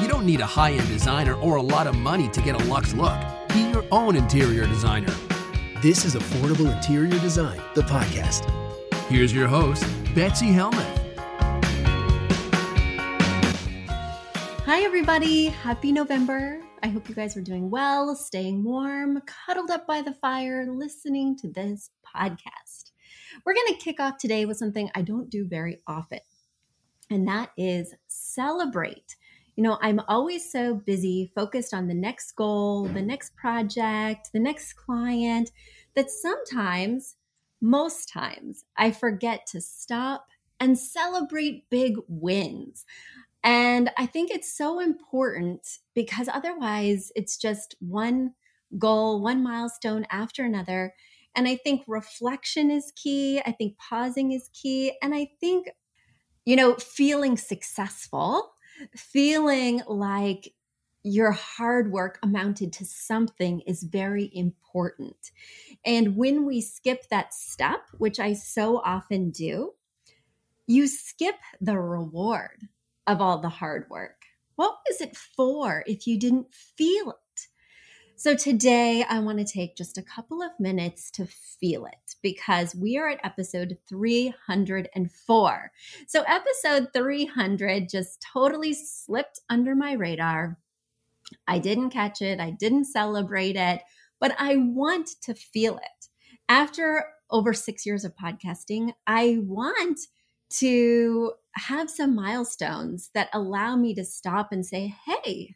You don't need a high-end designer or a lot of money to get a luxe look. Be your own interior designer. This is Affordable Interior Design, the podcast. Here's your host, Betsy Helmuth. Hi, everybody. Happy November. I hope you guys are doing well, staying warm, cuddled up by the fire, listening to this podcast. We're going to kick off today with something I don't do very often, and that is celebrate. You know, I'm always so busy, focused on the next goal, the next project, the next client, that sometimes, most times, I forget to stop and celebrate big wins. And I think it's so important because otherwise it's just one goal, one milestone after another. And I think reflection is key. I think pausing is key. And I think, you know, feeling successful, feeling like your hard work amounted to something is very important. And when we skip that step, which I so often do, you skip the reward of all the hard work. What was it for if you didn't feel it? So today I want to take just a couple of minutes to feel it because we are at episode 304. So episode 300 just totally slipped under my radar. I didn't catch it. I didn't celebrate it, but I want to feel it. After over 6 years of podcasting, I want to have some milestones that allow me to stop and say, hey,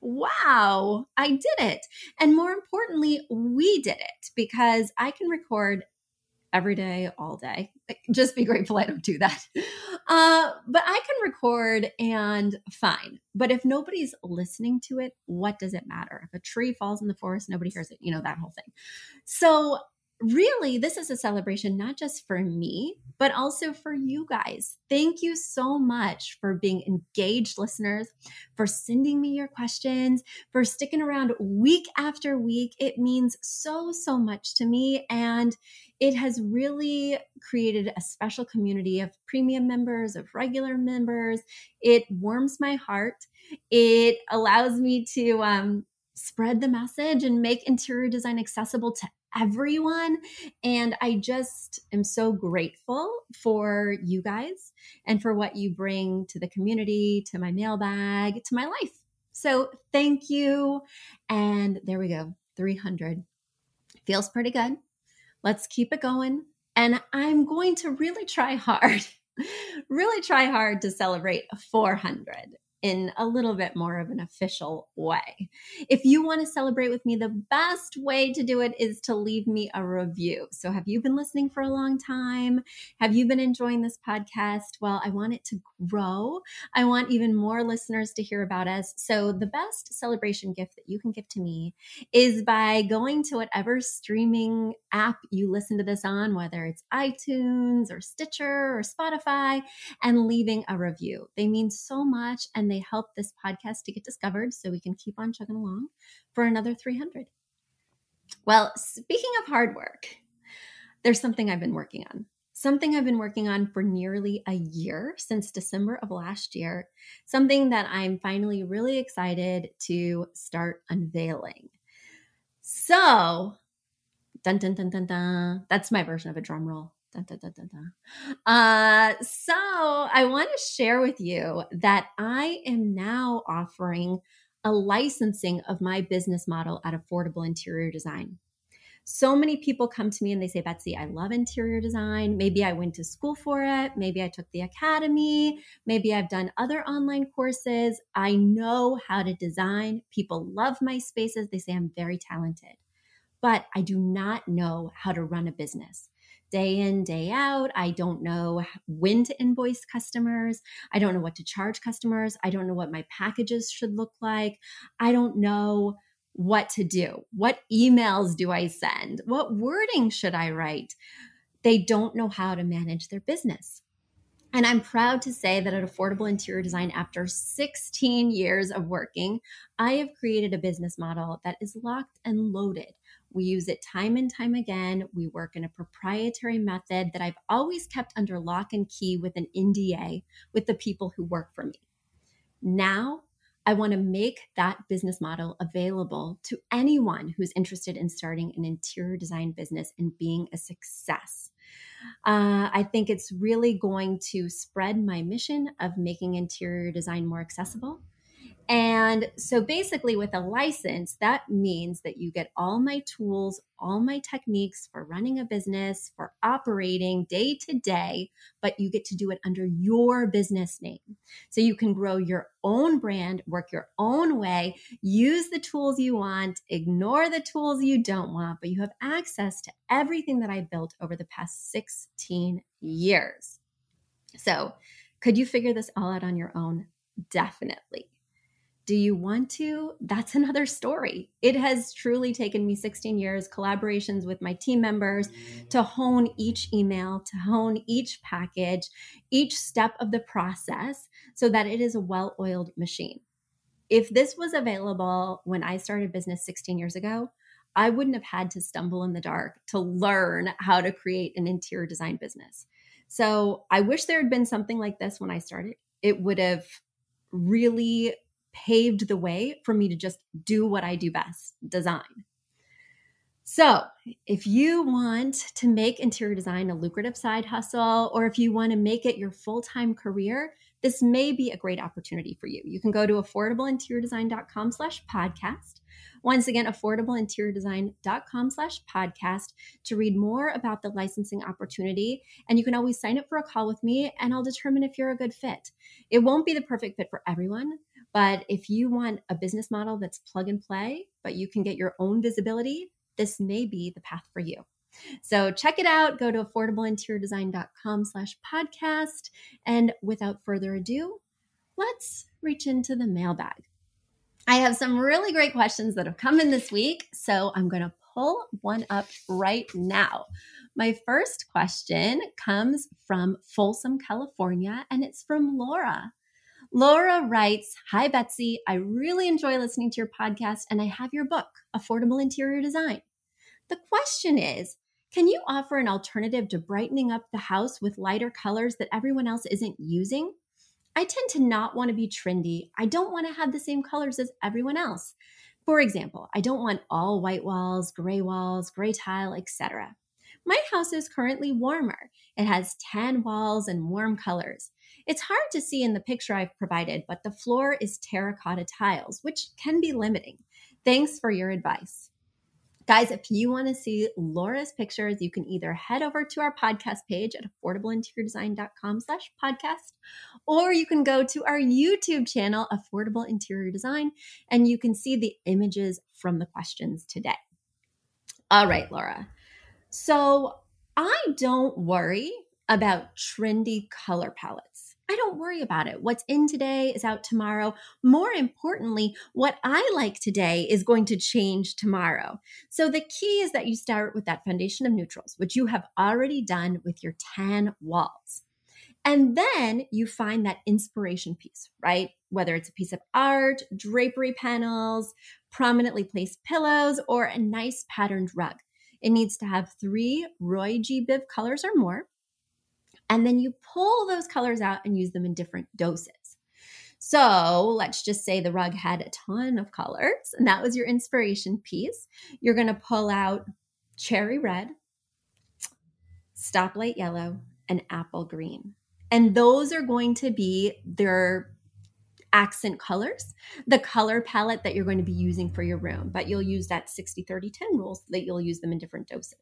wow, I did it. And more importantly, we did it, because I can record every day, all day. Just be grateful I don't do that. But I can record and fine. But if nobody's listening to it, what does it matter? If a tree falls in the forest, nobody hears it, you know, that whole thing. So really, this is a celebration, not just for me, but also for you guys. Thank you so much for being engaged listeners, for sending me your questions, for sticking around week after week. It means so, so much to me. And it has really created a special community of premium members, of regular members. It warms my heart. It allows me to spread the message and make interior design accessible to everyone. And I just am so grateful for you guys and for what you bring to the community, to my mailbag, to my life. So thank you. And there we go. 300. Feels pretty good. Let's keep it going. And I'm going to really try hard to celebrate 400. In a little bit more of an official way. If you want to celebrate with me, the best way to do it is to leave me a review. So have you been listening for a long time? Have you been enjoying this podcast? Well, I want it to grow. I want even more listeners to hear about us. So the best celebration gift that you can give to me is by going to whatever streaming app you listen to this on, whether it's iTunes or Stitcher or Spotify, and leaving a review. They mean so much, and they help this podcast to get discovered so we can keep on chugging along for another 300. Well, speaking of hard work, there's something I've been working on. Something I've been working on for nearly a year, since December of last year. Something that I'm finally really excited to start unveiling. So Dun, dun, dun, dun, dun. That's my version of a drum roll. Dun, dun, dun, dun, dun. So I want to share with you that I am now offering a licensing of my business model at Affordable Interior Design. So many people come to me and they say, Betsy, I love interior design. Maybe I went to school for it. Maybe I took the academy. Maybe I've done other online courses. I know how to design. People love my spaces. They say I'm very talented, but I do not know how to run a business. Day in, day out. I don't know when to invoice customers. I don't know what to charge customers. I don't know what my packages should look like. I don't know what to do. What emails do I send? What wording should I write? They don't know how to manage their business. And I'm proud to say that at Affordable Interior Design, after 16 years of working, I have created a business model that is locked and loaded. We use it time and time again. We work in a proprietary method that I've always kept under lock and key with an NDA with the people who work for me. Now, I want to make that business model available to anyone who's interested in starting an interior design business and being a success. I think it's really going to spread my mission of making interior design more accessible. And so basically with a license, that means that you get all my tools, all my techniques for running a business, for operating day to day, but you get to do it under your business name. So you can grow your own brand, work your own way, use the tools you want, ignore the tools you don't want, but you have access to everything that I built over the past 16 years. So could you figure this all out on your own? Definitely. Do you want to? That's another story. It has truly taken me 16 years, collaborations with my team members to hone each email, to hone each package, each step of the process so that it is a well-oiled machine. If this was available when I started business 16 years ago, I wouldn't have had to stumble in the dark to learn how to create an interior design business. So I wish there had been something like this when I started. It would have really paved the way for me to just do what I do best, design. So if you want to make interior design a lucrative side hustle, or if you want to make it your full-time career, this may be a great opportunity for you. You can go to affordableinteriordesign.com/podcast. Once again, affordableinteriordesign.com/podcast to read more about the licensing opportunity. And you can always sign up for a call with me and I'll determine if you're a good fit. It won't be the perfect fit for everyone, but if you want a business model that's plug and play, but you can get your own visibility, this may be the path for you. So check it out. Go to affordableinteriordesign.com/podcast. And without further ado, let's reach into the mailbag. I have some really great questions that have come in this week. So I'm going to pull one up right now. My first question comes from Folsom, California, and it's from Laura. Laura writes, "Hi, Betsy. I really enjoy listening to your podcast, and I have your book, Affordable Interior Design. The question is, can you offer an alternative to brightening up the house with lighter colors that everyone else isn't using? I tend to not want to be trendy. I don't want to have the same colors as everyone else. For example, I don't want all white walls, gray tile, etc. My house is currently warmer. It has tan walls and warm colors. It's hard to see in the picture I've provided, but the floor is terracotta tiles, which can be limiting. Thanks for your advice." Guys, if you want to see Laura's pictures, you can either head over to our podcast page at affordableinteriordesign.com/podcast, or you can go to our YouTube channel, Affordable Interior Design, and you can see the images from the questions today. All right, Laura. So I don't worry about trendy color palettes. I don't worry about it. What's in today is out tomorrow. More importantly, what I like today is going to change tomorrow. So the key is that you start with that foundation of neutrals, which you have already done with your tan walls. And then you find that inspiration piece, right? Whether it's a piece of art, drapery panels, prominently placed pillows, or a nice patterned rug. It needs to have 3 Roy G. Biv colors or more. And then you pull those colors out and use them in different doses. So let's just say the rug had a ton of colors and that was your inspiration piece. You're going to pull out cherry red, stoplight yellow, and apple green. And those are going to be their accent colors, the color palette that you're going to be using for your room. But you'll use that 60-30-10 rule so that you'll use them in different doses.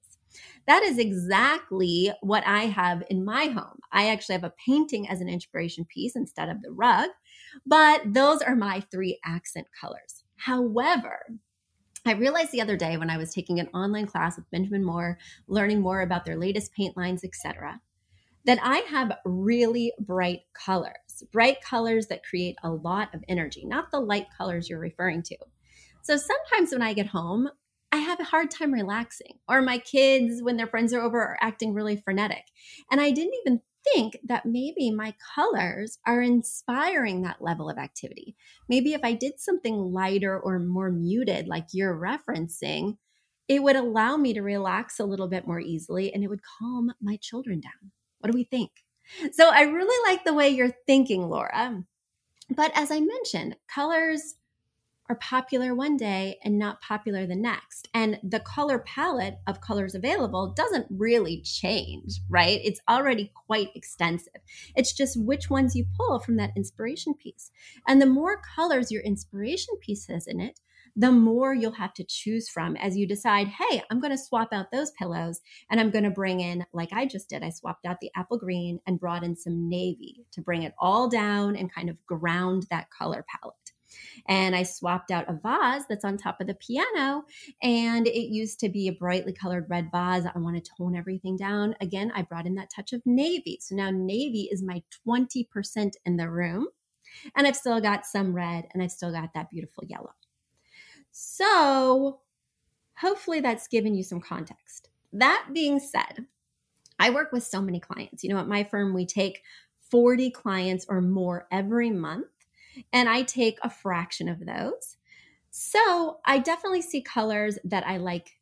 That is exactly what I have in my home. I actually have a painting as an inspiration piece instead of the rug, but those are my three accent colors. However, I realized the other day when I was taking an online class with Benjamin Moore, learning more about their latest paint lines, etc., that I have really bright colors that create a lot of energy, not the light colors you're referring to. So sometimes when I get home, I have a hard time relaxing, or my kids, when their friends are over, are acting really frenetic. And I didn't even think that maybe my colors are inspiring that level of activity. Maybe if I did something lighter or more muted, like you're referencing, it would allow me to relax a little bit more easily, and it would calm my children down. What do we think? So I really like the way you're thinking, Laura. But as I mentioned, colors are popular one day and not popular the next. And the color palette of colors available doesn't really change, right? It's already quite extensive. It's just which ones you pull from that inspiration piece. And the more colors your inspiration piece has in it, the more you'll have to choose from as you decide, hey, I'm going to swap out those pillows and I'm going to bring in, like I just did, I swapped out the apple green and brought in some navy to bring it all down and kind of ground that color palette. And I swapped out a vase that's on top of the piano, and it used to be a brightly colored red vase. I want to tone everything down. Again, I brought in that touch of navy. So now navy is my 20% in the room, and I've still got some red, and I've still got that beautiful yellow. So hopefully that's given you some context. That being said, I work with so many clients. You know, at my firm, we take 40 clients or more every month. And I take a fraction of those. So I definitely see colors that I like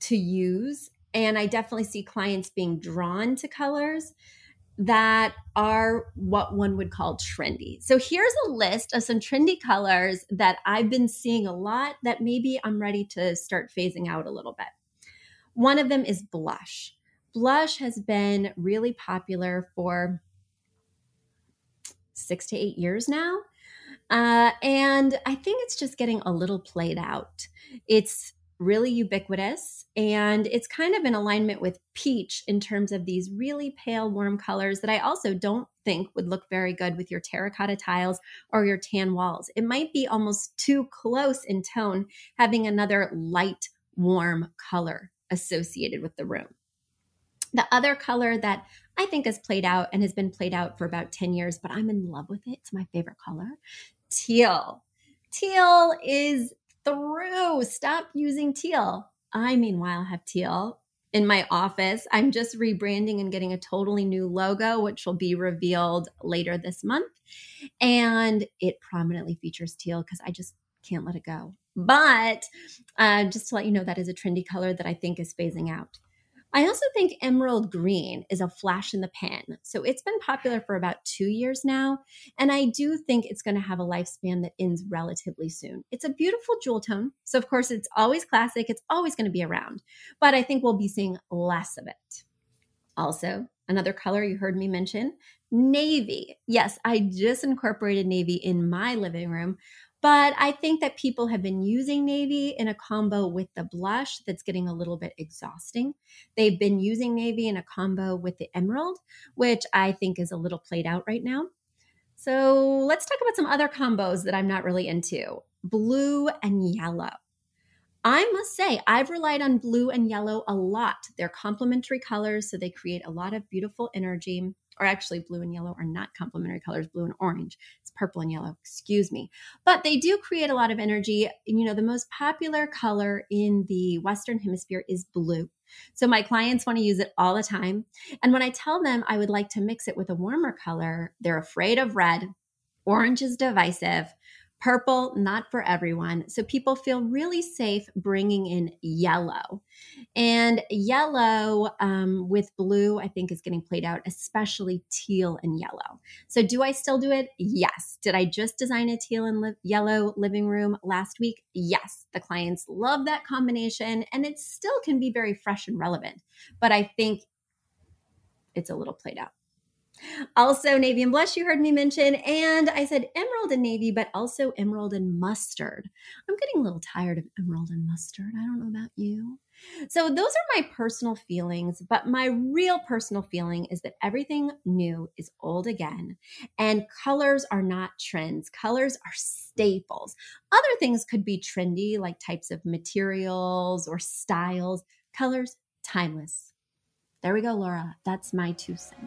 to use. And I definitely see clients being drawn to colors that are what one would call trendy. So here's a list of some trendy colors that I've been seeing a lot that maybe I'm ready to start phasing out a little bit. One of them is blush. Blush has been really popular for 6 to 8 years now. And I think it's just getting a little played out. It's really ubiquitous, and it's kind of in alignment with peach in terms of these really pale, warm colors that I also don't think would look very good with your terracotta tiles or your tan walls. It might be almost too close in tone, having another light, warm color associated with the room. The other color that I think has played out and has been played out for about 10 years, but I'm in love with it. It's my favorite color. Teal. Teal is through. Stop using teal. I meanwhile have teal in my office. I'm just rebranding and getting a totally new logo, which will be revealed later this month. And it prominently features teal because I just can't let it go. But just to let you know, that is a trendy color that I think is phasing out. I also think emerald green is a flash in the pan. So it's been popular for about 2 years now. And I do think it's going to have a lifespan that ends relatively soon. It's a beautiful jewel tone. So of course, it's always classic. It's always going to be around. But I think we'll be seeing less of it. Also, another color you heard me mention, navy. Yes, I just incorporated navy in my living room. But I think that people have been using navy in a combo with the blush that's getting a little bit exhausting. They've been using navy in a combo with the emerald, which I think is a little played out right now. So let's talk about some other combos that I'm not really into. Blue and yellow. I must say, I've relied on blue and yellow a lot. They're complementary colors, so they create a lot of beautiful energy. Or actually, blue and yellow are not complementary colors, blue and orange. It's purple and yellow, excuse me. But they do create a lot of energy. You know, the most popular color in the Western Hemisphere is blue. So my clients want to use it all the time. And when I tell them I would like to mix it with a warmer color, they're afraid of red. Orange is divisive. Purple, not for everyone. So people feel really safe bringing in yellow. And yellow with blue, I think, is getting played out, especially teal and yellow. So do I still do it? Yes. Did I just design a teal and yellow living room last week? Yes. The clients love that combination, and it still can be very fresh and relevant. But I think it's a little played out. Also, navy and blush, you heard me mention, and I said emerald and navy, but also emerald and mustard. I'm getting a little tired of emerald and mustard. I don't know about you. So those are my personal feelings, but my real personal feeling is that everything new is old again, and colors are not trends. Colors are staples. Other things could be trendy, like types of materials or styles. Colors, timeless. There we go, Laura. That's my 2 cents.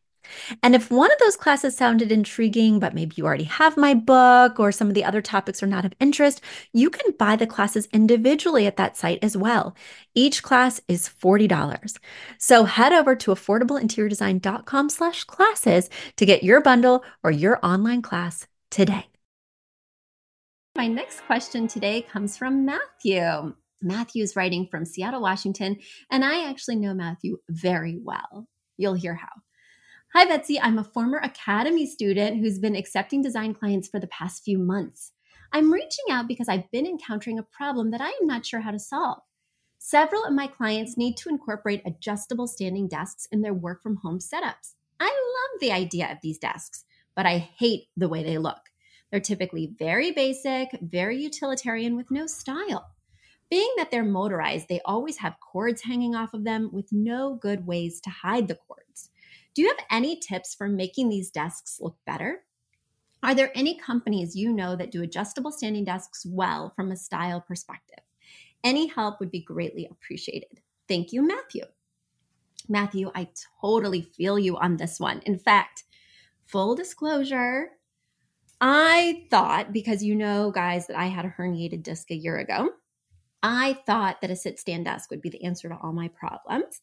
And if one of those classes sounded intriguing, but maybe you already have my book or some of the other topics are not of interest, you can buy the classes individually at that site as well. Each class is $40. So head over to affordableinteriordesign.com/classes to get your bundle or your online class today. My next question today comes from Matthew. Matthew's writing from Seattle, Washington, and I actually know Matthew very well. You'll hear how. Hi, Betsy. I'm a former Academy student who's been accepting design clients for the past few months. I'm reaching out because I've been encountering a problem that I am not sure how to solve. Several of my clients need to incorporate adjustable standing desks in their work from home setups. I love the idea of these desks, but I hate the way they look. They're typically very basic, very utilitarian with no style. Being that they're motorized, they always have cords hanging off of them with no good ways to hide the cords. Do you have any tips for making these desks look better? Are there any companies you know that do adjustable standing desks well from a style perspective? Any help would be greatly appreciated. Thank you, Matthew. Matthew, I totally feel you on this one. In fact, full disclosure, I thought, because you know, guys, that I had a herniated disc a year ago, I thought that a sit-stand desk would be the answer to all my problems.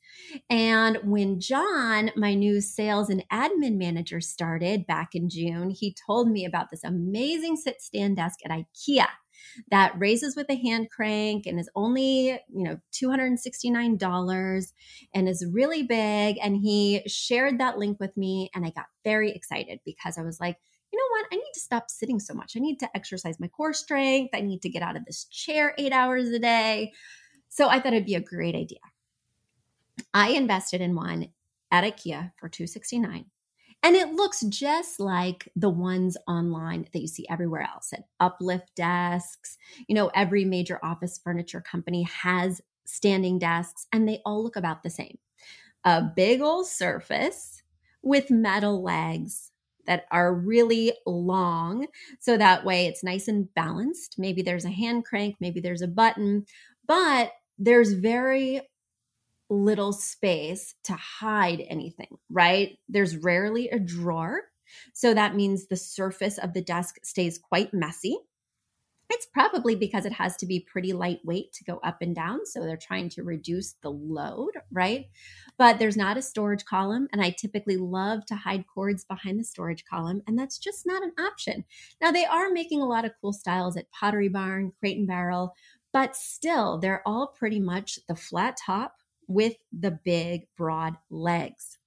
And when John, my new sales and admin manager, started back in June, he told me about this amazing sit-stand desk at IKEA that raises with a hand crank and is only, $269 and is really big. And he shared that link with me, and I got very excited because I was like, you know what? I need to stop sitting so much. I need to exercise my core strength. I need to get out of this chair 8 hours a day. So I thought it'd be a great idea. I invested in one at IKEA for $269, and it looks just like the ones online that you see everywhere else at Uplift Desks. You know, every major office furniture company has standing desks, and they all look about the same. A big old surface with metal legs that are really long, so that way it's nice and balanced. Maybe there's a hand crank, maybe there's a button, but there's very little space to hide anything, right? There's rarely a drawer, so that means the surface of the desk stays quite messy. It's probably because it has to be pretty lightweight to go up and down, so they're trying to reduce the load, right? But there's not a storage column, and I typically love to hide cords behind the storage column, and that's just not an option. Now, they are making a lot of cool styles at Pottery Barn, Crate and Barrel, but still, they're all pretty much the flat top with the big, broad legs.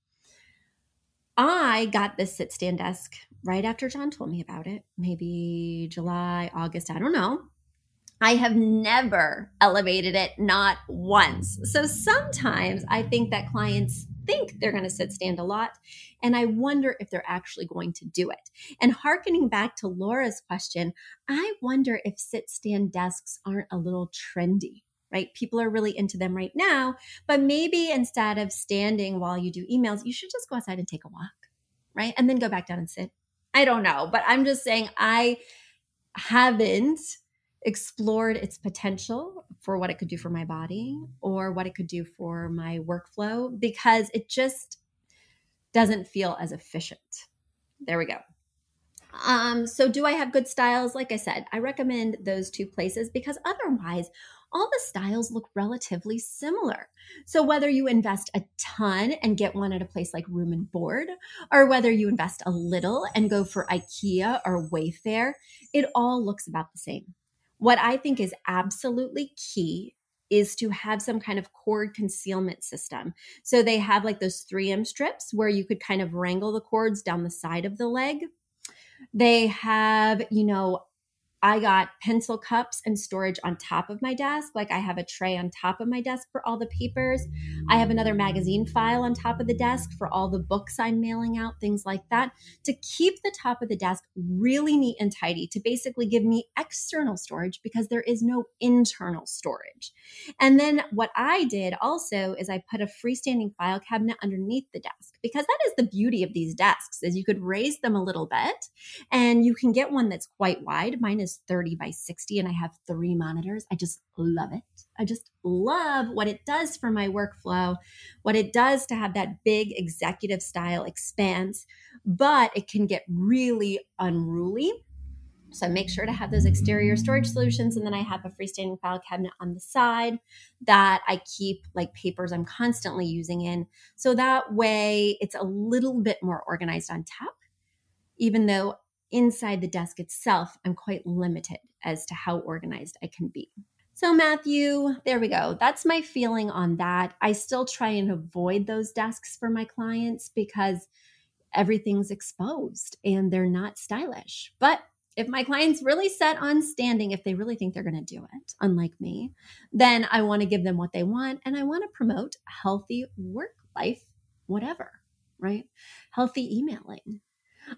I got this sit-stand desk right after John told me about it, maybe July, August, I don't know. I have never elevated it, not once. So sometimes I think that clients think they're going to sit stand a lot, and I wonder if they're actually going to do it. And hearkening back to Laura's question, I wonder if sit stand desks aren't a little trendy, right? People are really into them right now, but maybe instead of standing while you do emails, you should just go outside and take a walk, right? And then go back down and sit. I don't know, but I'm just saying I haven't explored its potential for what it could do for my body or what it could do for my workflow because it just doesn't feel as efficient. There we go. So do I have good styles? Like I said, I recommend those two places because otherwise all the styles look relatively similar. So whether you invest a ton and get one at a place like Room and Board, or whether you invest a little and go for IKEA or Wayfair, it all looks about the same. What I think is absolutely key is to have some kind of cord concealment system. So they have like those 3M strips where you could kind of wrangle the cords down the side of the leg. They have, you know, I got pencil cups and storage on top of my desk. Like I have a tray on top of my desk for all the papers. I have another magazine file on top of the desk for all the books I'm mailing out, things like that, to keep the top of the desk really neat and tidy, to basically give me external storage because there is no internal storage. And then what I did also is I put a freestanding file cabinet underneath the desk because that is the beauty of these desks is you could raise them a little bit and you can get one that's quite wide. Mine is 30 by 60 and I have 3 monitors. I just love it. I just love what it does for my workflow, what it does to have that big executive style expanse, but it can get really unruly. So make sure to have those exterior storage solutions. And then I have a freestanding file cabinet on the side that I keep like papers I'm constantly using in. So that way it's a little bit more organized on top, even though inside the desk itself, I'm quite limited as to how organized I can be. So Matthew, there we go. That's my feeling on that. I still try and avoid those desks for my clients because everything's exposed and they're not stylish. But if my client's really set on standing, if they really think they're going to do it, unlike me, then I want to give them what they want and I want to promote healthy work life, whatever, right? Healthy emailing.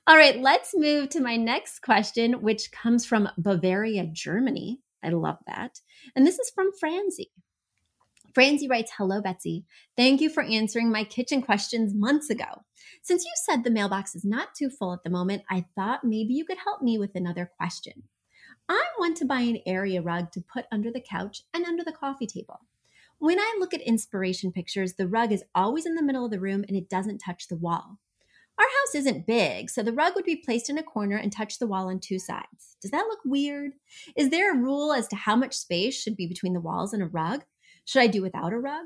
All right, let's move to my next question, which comes from Bavaria, Germany. I love that. And this is from Franzi. Franzi writes, "Hello, Betsy. Thank you for answering my kitchen questions months ago. Since you said the mailbox is not too full at the moment, I thought maybe you could help me with another question. I want to buy an area rug to put under the couch and under the coffee table. When I look at inspiration pictures, the rug is always in the middle of the room and it doesn't touch the wall. Our house isn't big, so the rug would be placed in a corner and touch the wall on 2 sides. Does that look weird? Is there a rule as to how much space should be between the walls and a rug? Should I do without a rug?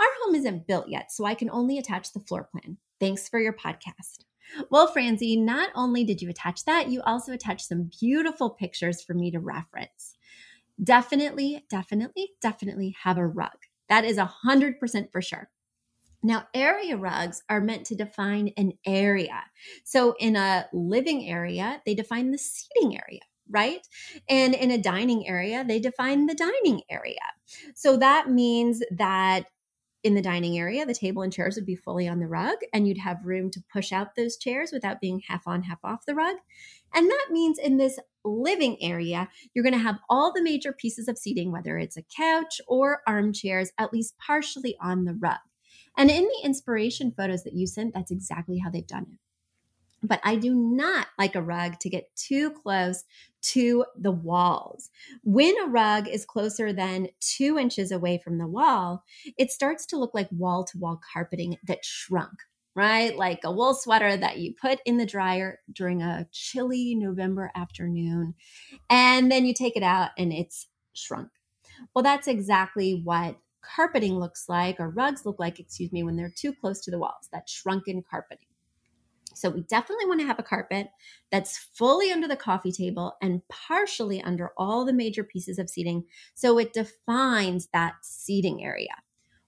Our home isn't built yet, so I can only attach the floor plan. Thanks for your podcast." Well, Franzi, not only did you attach that, you also attached some beautiful pictures for me to reference. Definitely, definitely, definitely have a rug. That is 100% for sure. Now, area rugs are meant to define an area. So in a living area, they define the seating area, right? And in a dining area, they define the dining area. So that means that in the dining area, the table and chairs would be fully on the rug, and you'd have room to push out those chairs without being half on, half off the rug. And that means in this living area, you're going to have all the major pieces of seating, whether it's a couch or armchairs, at least partially on the rug. And in the inspiration photos that you sent, that's exactly how they've done it. But I do not like a rug to get too close to the walls. When a rug is closer than 2 inches away from the wall, it starts to look like wall-to-wall carpeting that shrunk, right? Like a wool sweater that you put in the dryer during a chilly November afternoon, and then you take it out and it's shrunk. Well, that's exactly what carpeting looks like, or rugs look like, when they're too close to the walls, that shrunken carpeting. So we definitely want to have a carpet that's fully under the coffee table and partially under all the major pieces of seating, so it defines that seating area.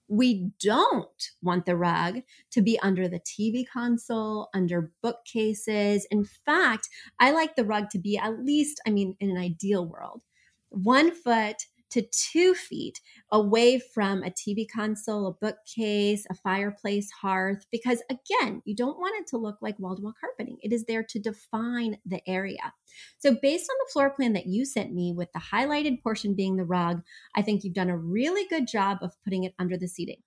We don't want the rug to be under the TV console, under bookcases. In fact, I like the rug to be at least, I mean, in an ideal world, 1 foot to 2 feet away from a TV console, a bookcase, a fireplace, hearth, because again, you don't want it to look like wall-to-wall carpeting. It is there to define the area. So based on the floor plan that you sent me with the highlighted portion being the rug, I think you've done a really good job of putting it under the seating.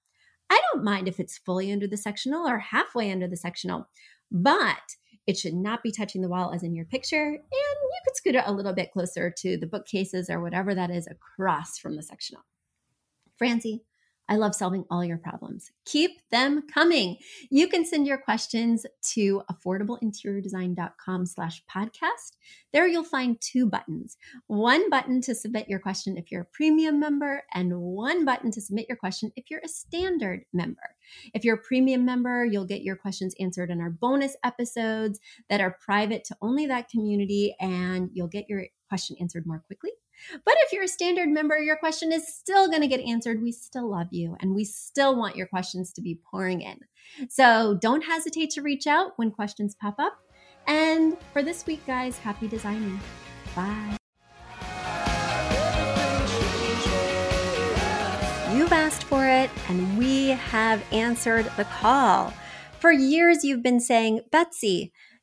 I don't mind if it's fully under the sectional or halfway under the sectional, but it should not be touching the wall as in your picture, and you could scoot it a little bit closer to the bookcases or whatever that is across from the sectional. Franzi, I love solving all your problems. Keep them coming. You can send your questions to affordableinteriordesign.com/podcast. There you'll find 2 buttons. 1 button to submit your question if you're a premium member, and 1 button to submit your question if you're a standard member. If you're a premium member, you'll get your questions answered in our bonus episodes that are private to only that community, and you'll get your question answered more quickly. But if you're a standard member, your question is still going to get answered. We still love you, and we still want your questions to be pouring in. So don't hesitate to reach out when questions pop up. And for this week, guys, happy designing. Bye. You've asked for it, and we have answered the call. For years, you've been saying, Betsy,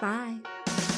Bye.